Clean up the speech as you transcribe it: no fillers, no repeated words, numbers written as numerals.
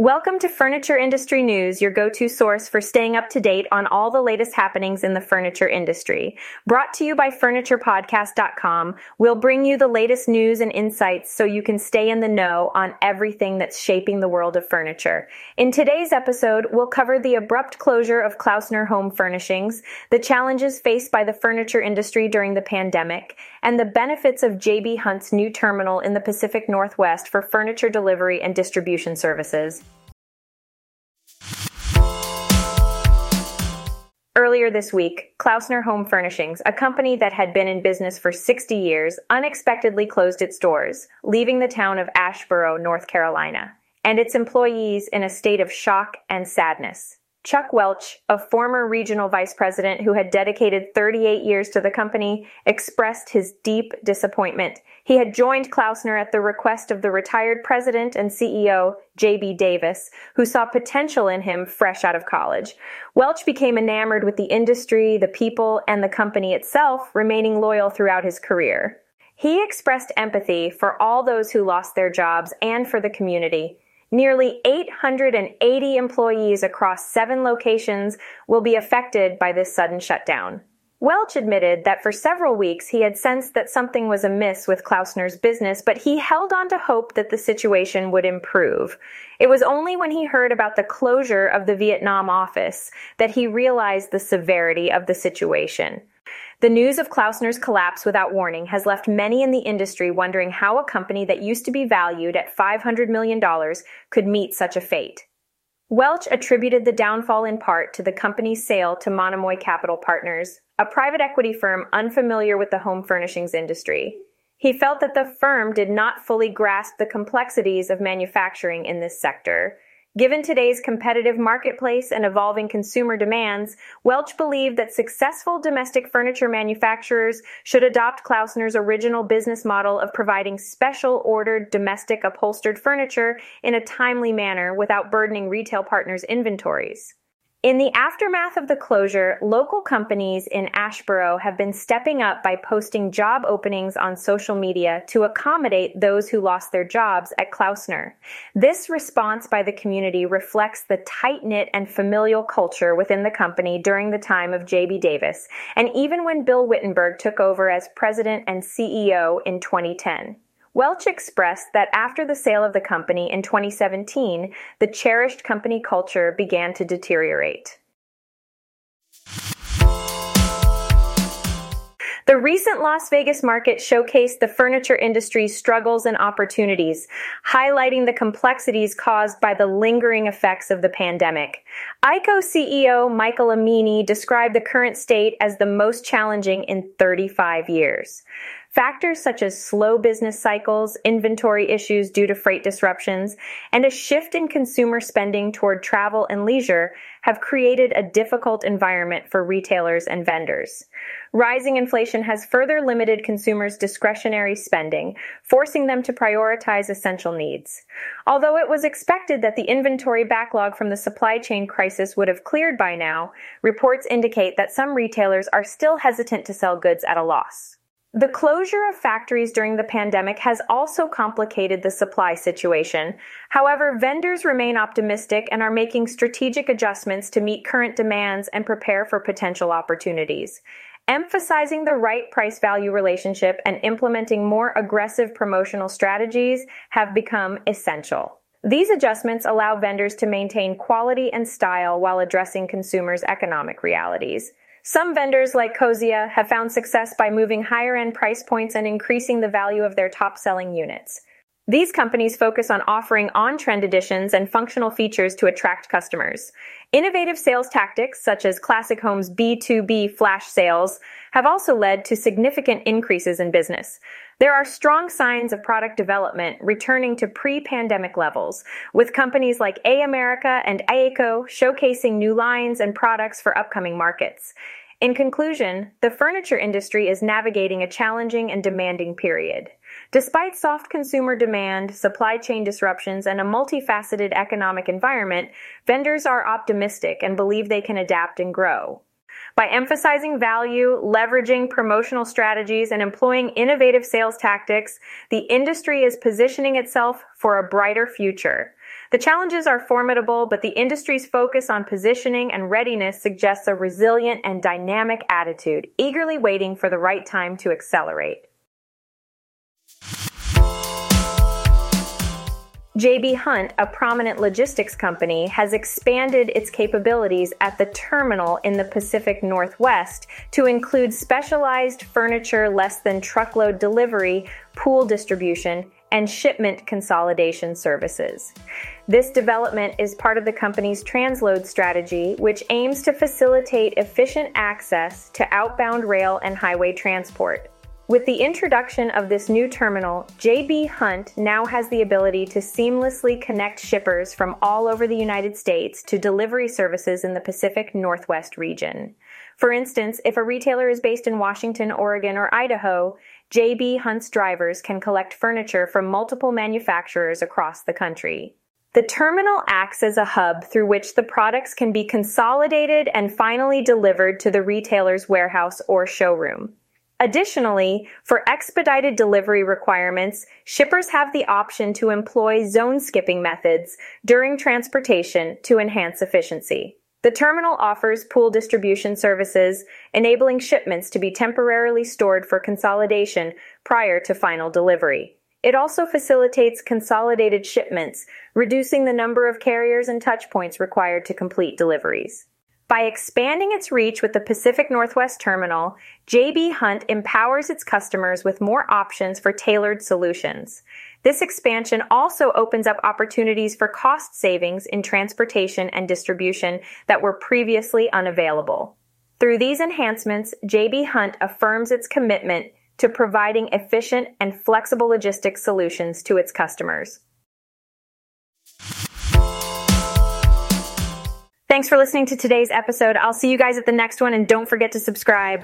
Welcome to Furniture Industry News, your go-to source for staying up to date on all the latest happenings in the furniture industry. Brought to you by FurniturePodcast.com, we'll bring you the latest news and insights so you can stay in the know on everything that's shaping the world of furniture. In today's episode, we'll cover the abrupt closure of Klaussner Home Furnishings, the challenges faced by the furniture industry during the pandemic, and the benefits of J.B. Hunt's new terminal in the Pacific Northwest for furniture delivery and distribution services. Earlier this week, Klaussner Home Furnishings, a company that had been in business for 60 years, unexpectedly closed its doors, leaving the town of Asheboro, North Carolina, and its employees in a state of shock and sadness. Chuck Welch, a former regional vice president who had dedicated 38 years to the company, expressed his deep disappointment. He had joined Klaussner at the request of the retired president and CEO, J.B. Davis, who saw potential in him fresh out of college. Welch became enamored with the industry, the people, and the company itself, remaining loyal throughout his career. He expressed empathy for all those who lost their jobs and for the community. Nearly 880 employees across 7 locations will be affected by this sudden shutdown. Welch admitted that for several weeks he had sensed that something was amiss with Klaussner's business, but he held on to hope that the situation would improve. It was only when he heard about the closure of the Vietnam office that he realized the severity of the situation. The news of Klaussner's collapse without warning has left many in the industry wondering how a company that used to be valued at $500 million could meet such a fate. Welch attributed the downfall in part to the company's sale to Monomoy Capital Partners, a private equity firm unfamiliar with the home furnishings industry. He felt that the firm did not fully grasp the complexities of manufacturing in this sector. Given today's competitive marketplace and evolving consumer demands, Welch believed that successful domestic furniture manufacturers should adopt Klaussner's original business model of providing special ordered domestic upholstered furniture in a timely manner without burdening retail partners' inventories. In the aftermath of the closure, local companies in Asheboro have been stepping up by posting job openings on social media to accommodate those who lost their jobs at Klaussner. This response by the community reflects the tight-knit and familial culture within the company during the time of J.B. Davis, and even when Bill Wittenberg took over as president and CEO in 2010. Welch expressed that after the sale of the company in 2017, the cherished company culture began to deteriorate. The recent Las Vegas market showcased the furniture industry's struggles and opportunities, highlighting the complexities caused by the lingering effects of the pandemic. AICO CEO Michael Amini described the current state as the most challenging in 35 years. Factors such as slow business cycles, inventory issues due to freight disruptions, and a shift in consumer spending toward travel and leisure have created a difficult environment for retailers and vendors. Rising inflation has further limited consumers' discretionary spending, forcing them to prioritize essential needs. Although it was expected that the inventory backlog from the supply chain crisis would have cleared by now, reports indicate that some retailers are still hesitant to sell goods at a loss. The closure of factories during the pandemic has also complicated the supply situation. However, vendors remain optimistic and are making strategic adjustments to meet current demands and prepare for potential opportunities. Emphasizing the right price-value relationship and implementing more aggressive promotional strategies have become essential. These adjustments allow vendors to maintain quality and style while addressing consumers' economic realities. Some vendors, like Kozia, have found success by moving higher-end price points and increasing the value of their top-selling units. These companies focus on offering on-trend additions and functional features to attract customers. Innovative sales tactics, such as Classic Homes' B2B flash sales, have also led to significant increases in business. There are strong signs of product development returning to pre-pandemic levels, with companies like A-America and AECO showcasing new lines and products for upcoming markets. In conclusion, the furniture industry is navigating a challenging and demanding period. Despite soft consumer demand, supply chain disruptions, and a multifaceted economic environment, vendors are optimistic and believe they can adapt and grow. By emphasizing value, leveraging promotional strategies, and employing innovative sales tactics, the industry is positioning itself for a brighter future. The challenges are formidable, but the industry's focus on positioning and readiness suggests a resilient and dynamic attitude, eagerly waiting for the right time to accelerate. J.B. Hunt, a prominent logistics company, has expanded its capabilities at the terminal in the Pacific Northwest to include specialized furniture less-than-truckload delivery, pool distribution, and shipment consolidation services. This development is part of the company's transload strategy, which aims to facilitate efficient access to outbound rail and highway transport. With the introduction of this new terminal, J.B. Hunt now has the ability to seamlessly connect shippers from all over the United States to delivery services in the Pacific Northwest region. For instance, if a retailer is based in Washington, Oregon, or Idaho, J.B. Hunt's drivers can collect furniture from multiple manufacturers across the country. The terminal acts as a hub through which the products can be consolidated and finally delivered to the retailer's warehouse or showroom. Additionally, for expedited delivery requirements, shippers have the option to employ zone-skipping methods during transportation to enhance efficiency. The terminal offers pool distribution services, enabling shipments to be temporarily stored for consolidation prior to final delivery. It also facilitates consolidated shipments, reducing the number of carriers and touchpoints required to complete deliveries. By expanding its reach with the Pacific Northwest Terminal, J.B. Hunt empowers its customers with more options for tailored solutions. This expansion also opens up opportunities for cost savings in transportation and distribution that were previously unavailable. Through these enhancements, J.B. Hunt affirms its commitment to providing efficient and flexible logistics solutions to its customers. Thanks for listening to today's episode. I'll see you guys at the next one, and don't forget to subscribe.